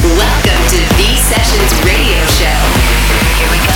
Welcome to V Sessions Radio Show. Here we go.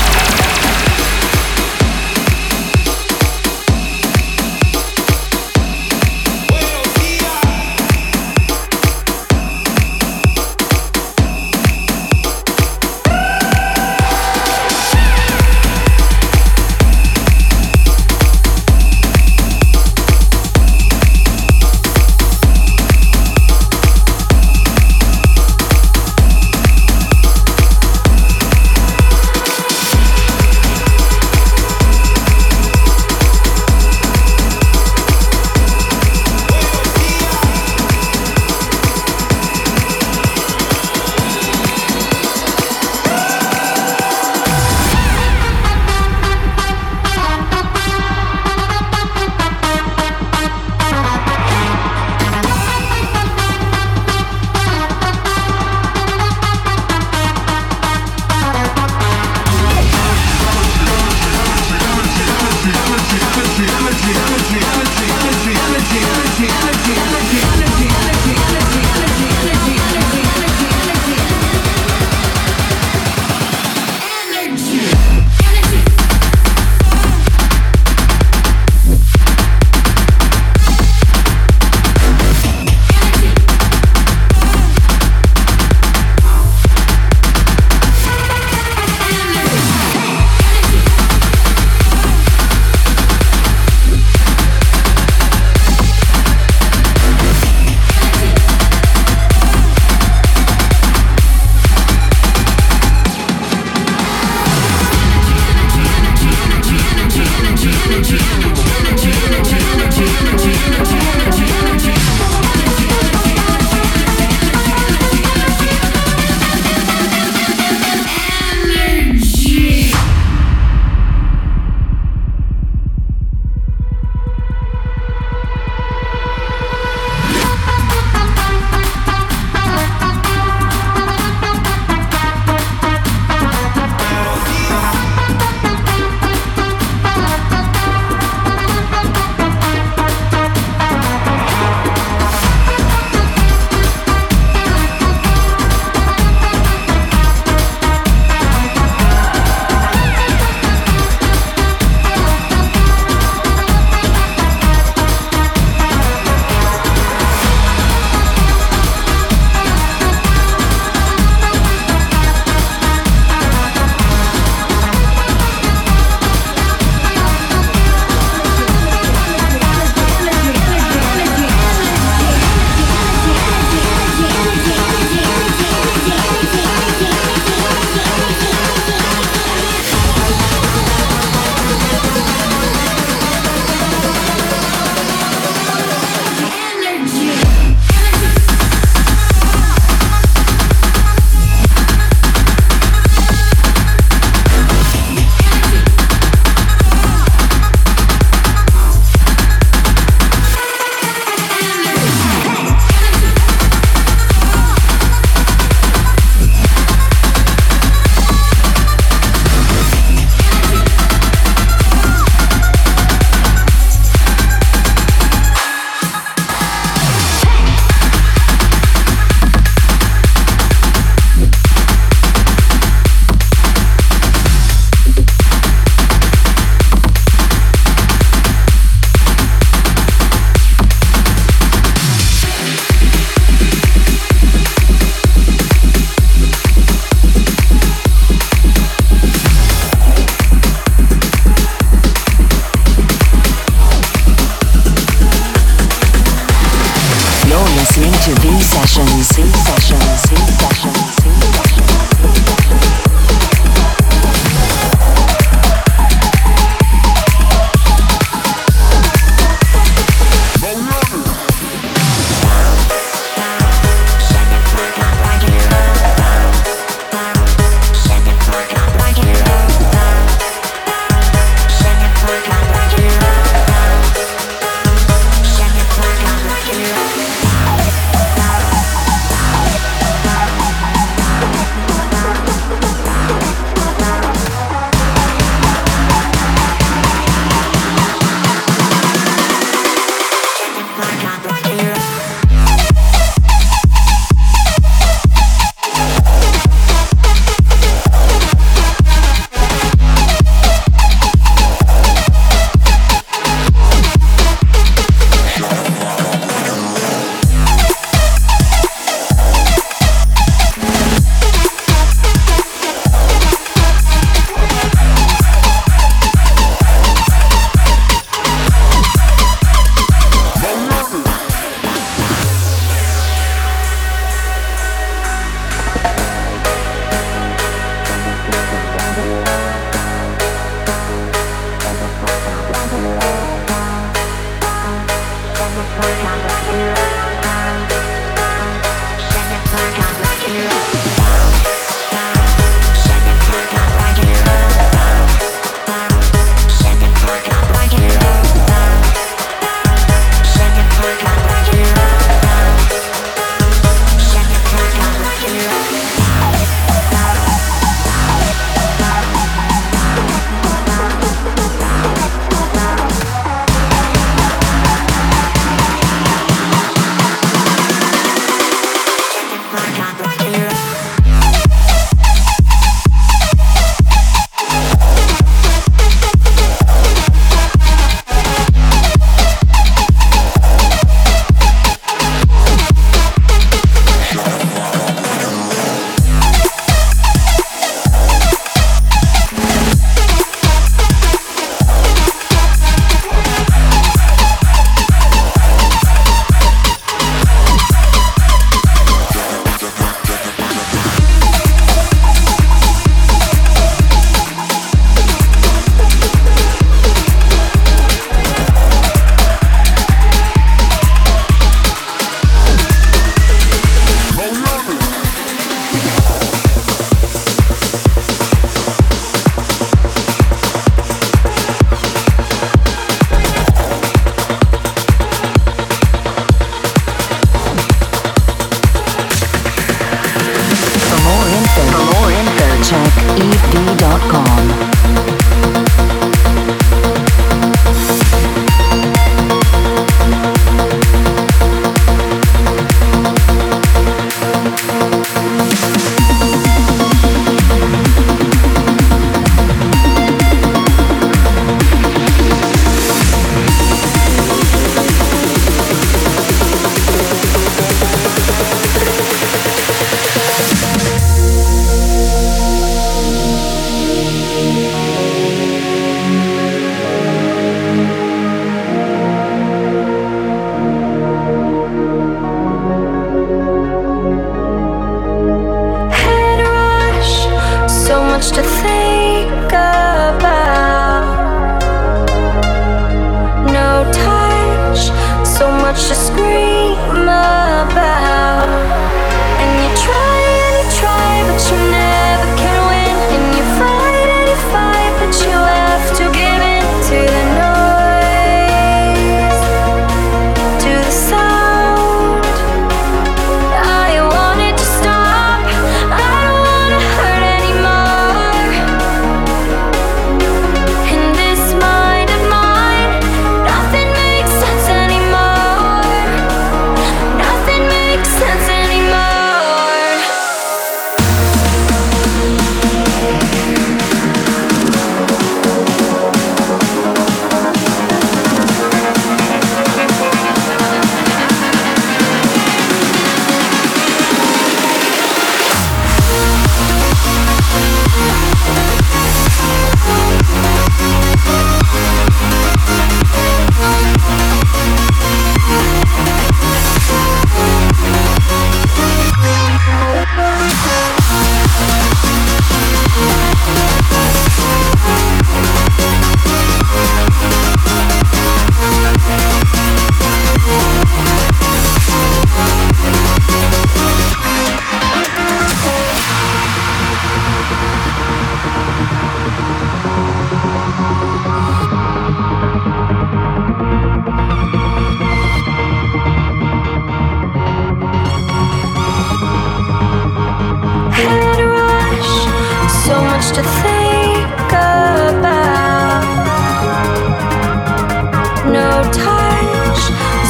touch,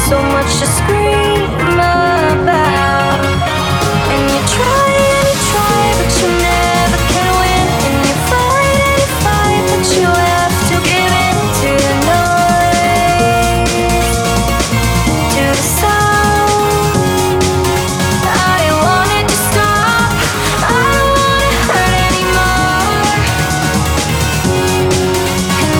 so much to scream about. And you try, but you never can win. And you fight, but you have to give in to the noise, to the sound. I don't want it to stop, I don't want it hurt anymore. In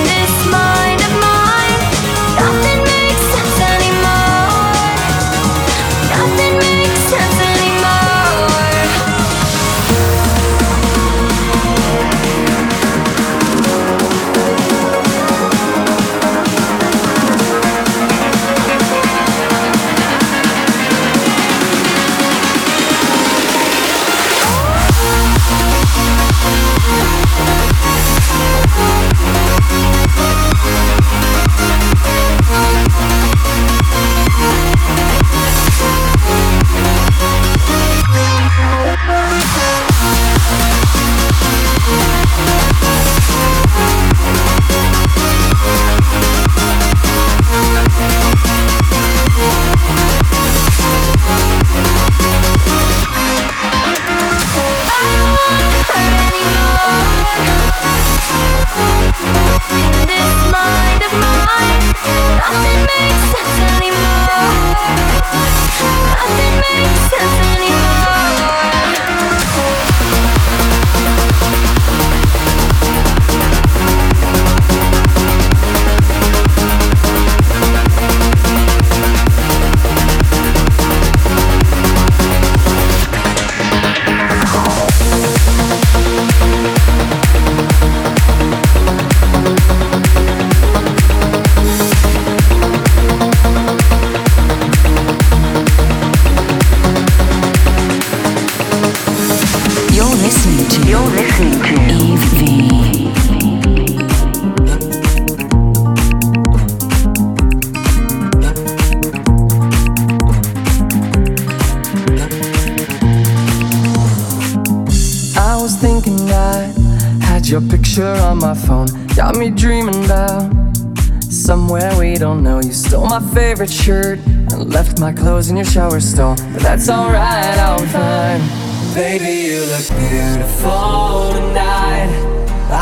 this mind of mine, nothing makes sense anymore. Nothing makes sense anymore. You're listening to Eve V. I was thinking I had your picture on my phone. Got me dreaming about somewhere we don't know. You stole my favorite shirt and left my clothes in your shower stall. But that's alright, I'll be fine. Baby, you look beautiful tonight.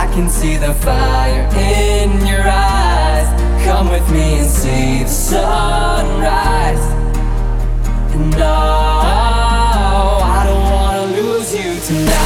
I can see the fire in your eyes. Come with me and see the sunrise. And no, I don't wanna lose you tonight.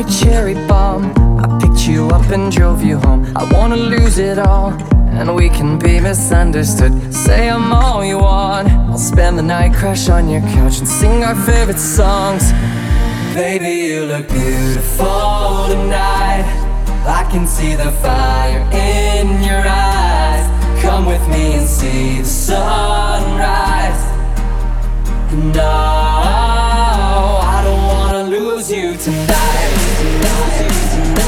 A cherry bomb, I picked you up and drove you home. I wanna lose it all, and we can be misunderstood. Say I'm all you want, I'll spend the night, crash on your couch, and sing our favorite songs. Baby, you look beautiful tonight. I can see the fire in your eyes. Come with me and see the sunrise. And no, I don't wanna lose you tonight. I don't wanna lose you tonight.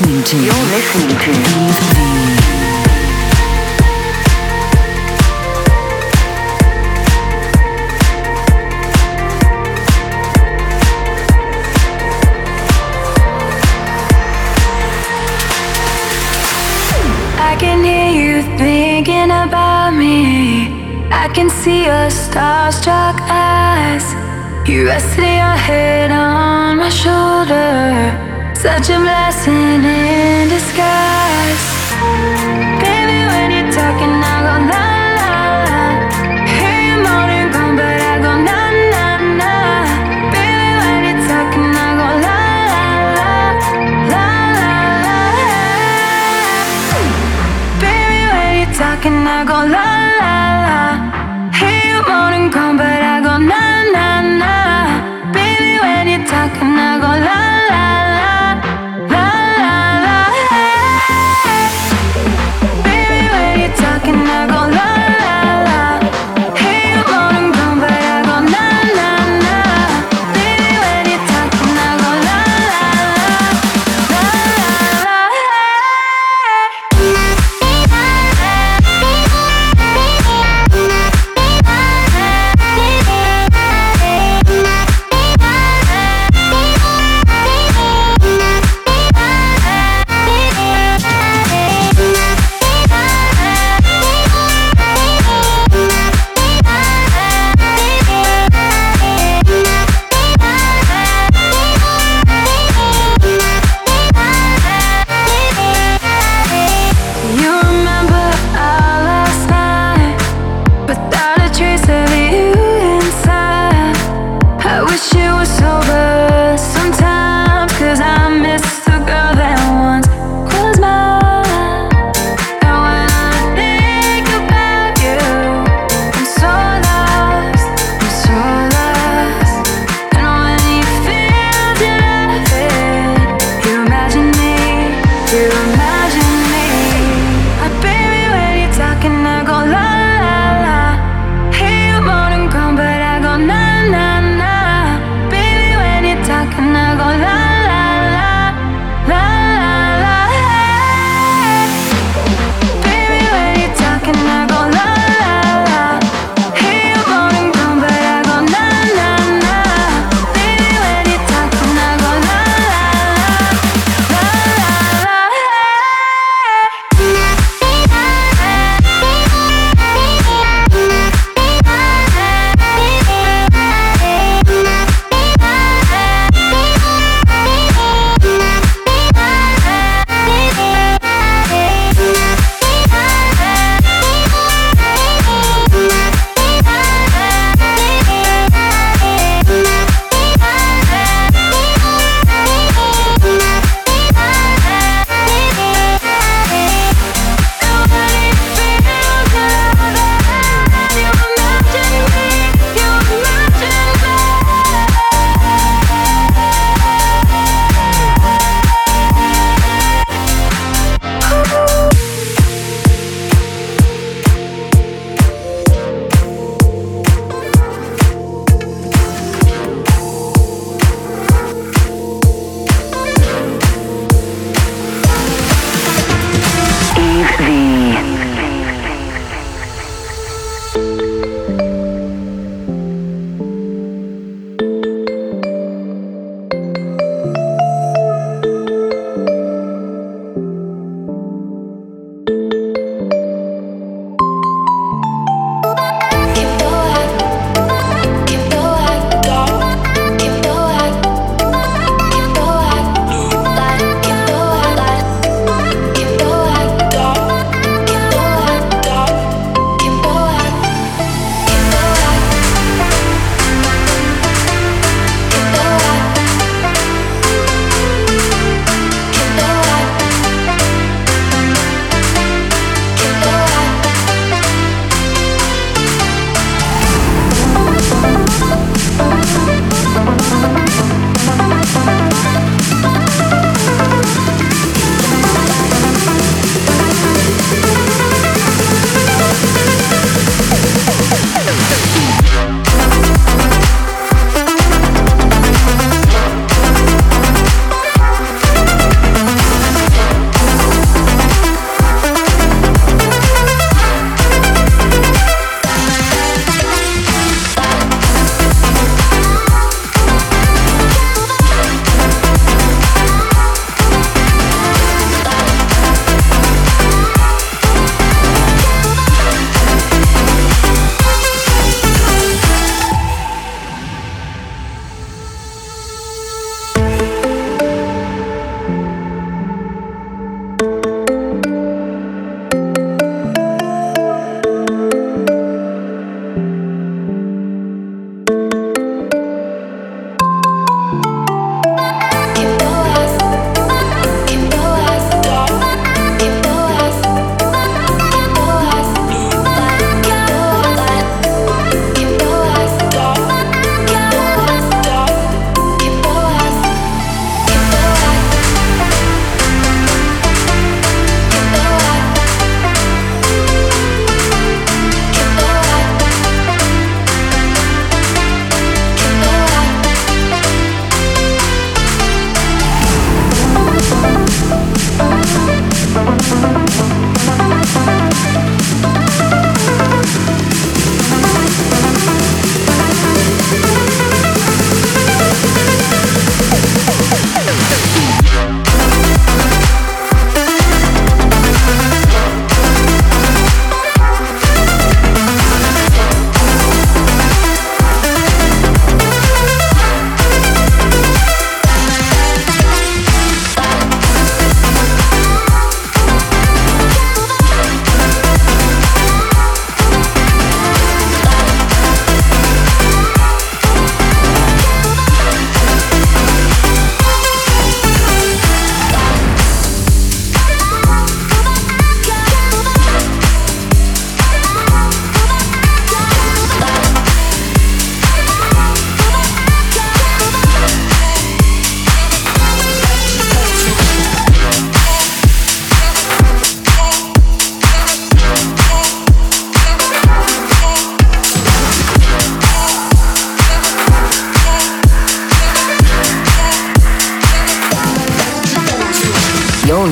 You're listening to Eve V. I can hear you thinking about me. I can see your starstruck eyes. You rested your head on my shoulder. Such a blessing in disguise. Baby, when you're talking, I go la la la. Hear you moaning, gone, but I go na na na. Baby, when you're talking, I go la la la, la la la. Baby, when you're talking, I go la la la. Hear you moaning, gone, but I go na na na. Baby, when you're talking, I go la la la.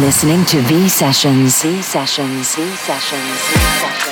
listening to V Sessions. V Sessions. V Sessions. V Sessions.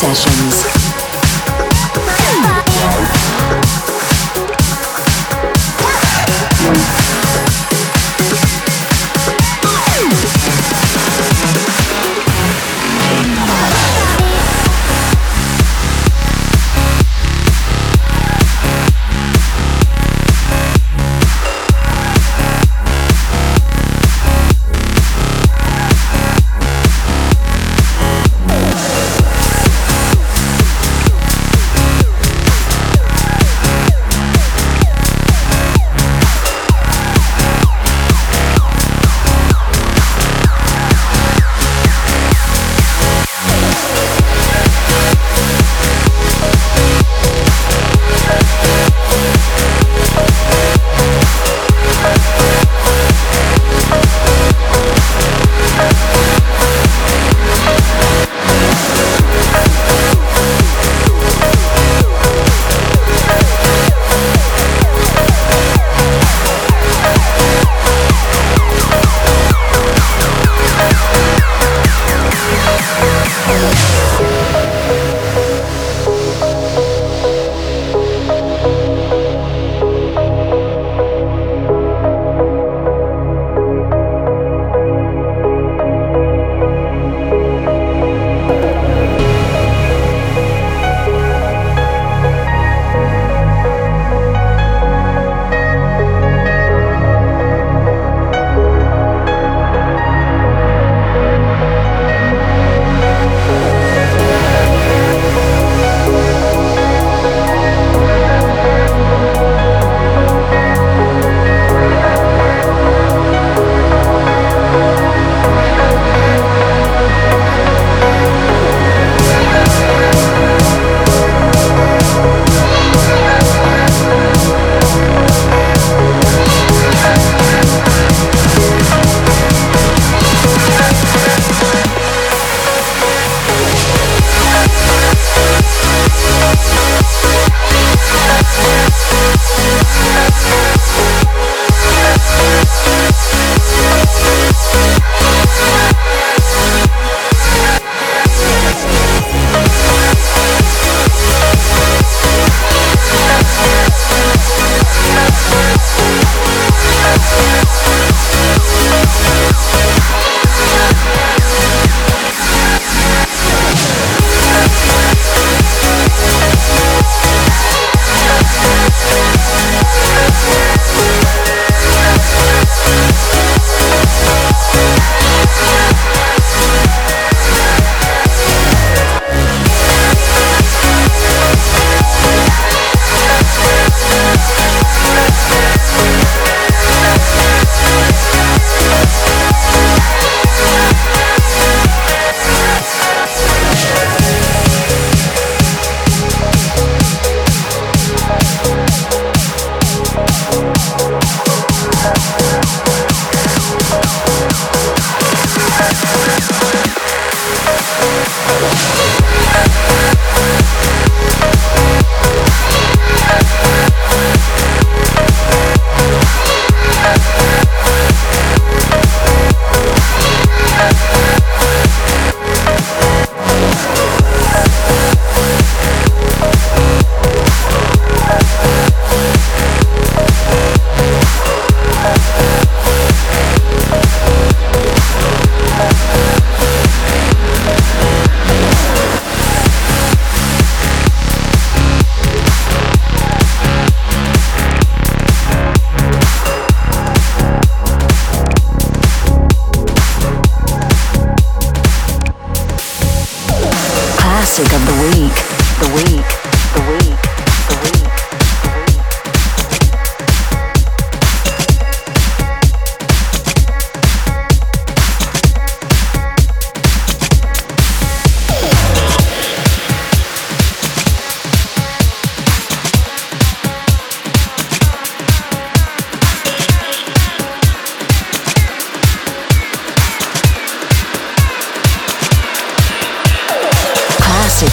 Sessions.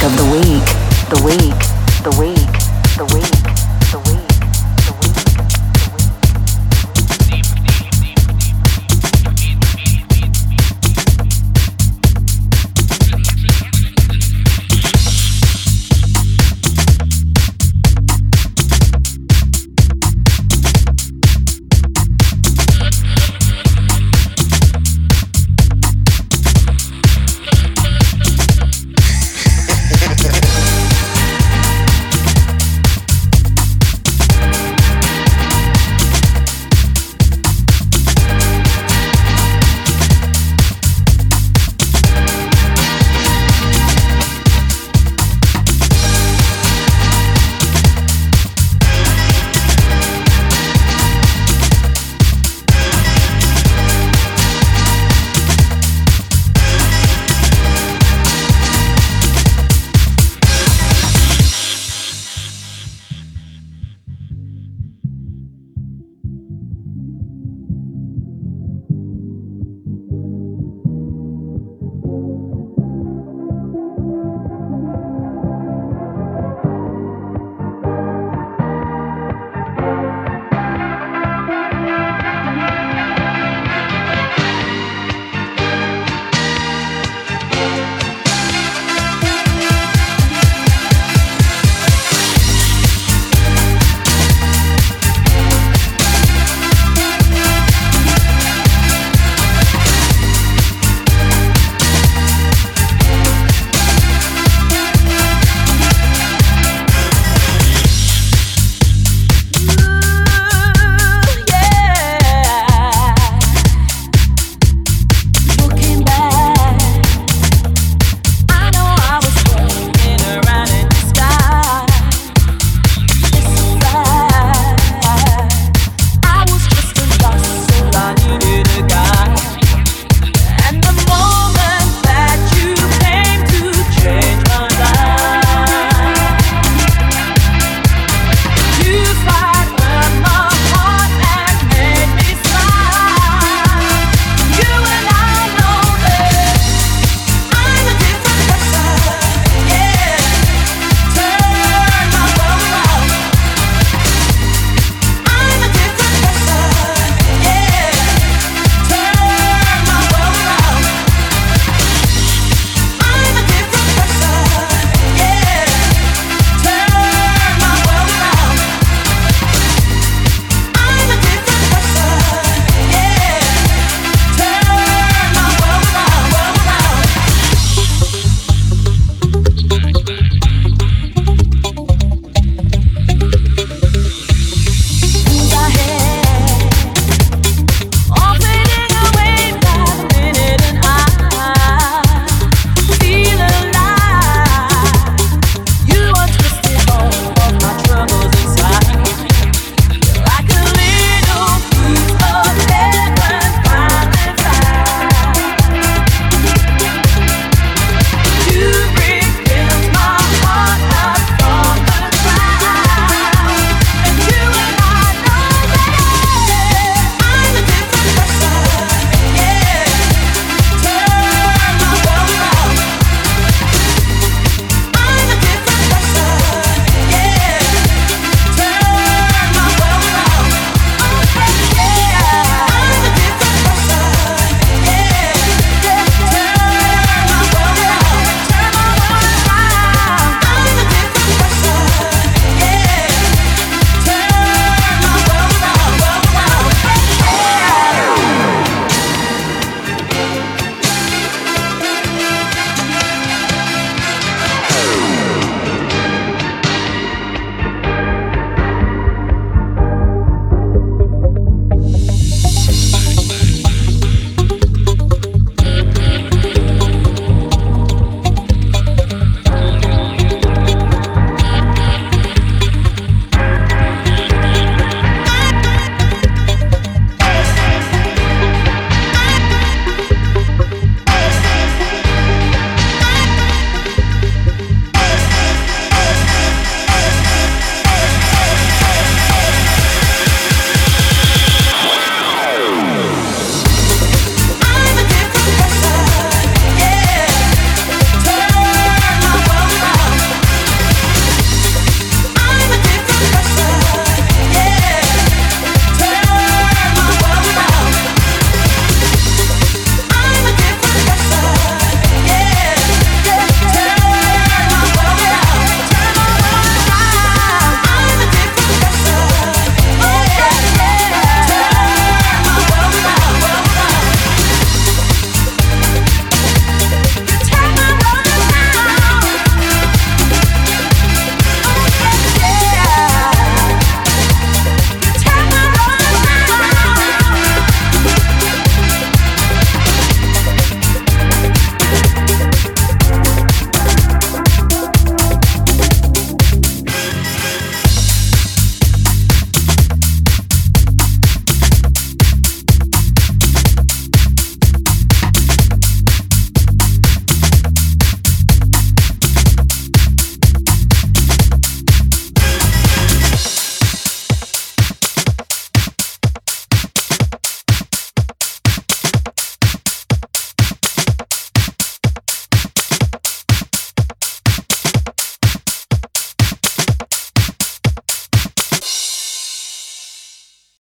Of the week.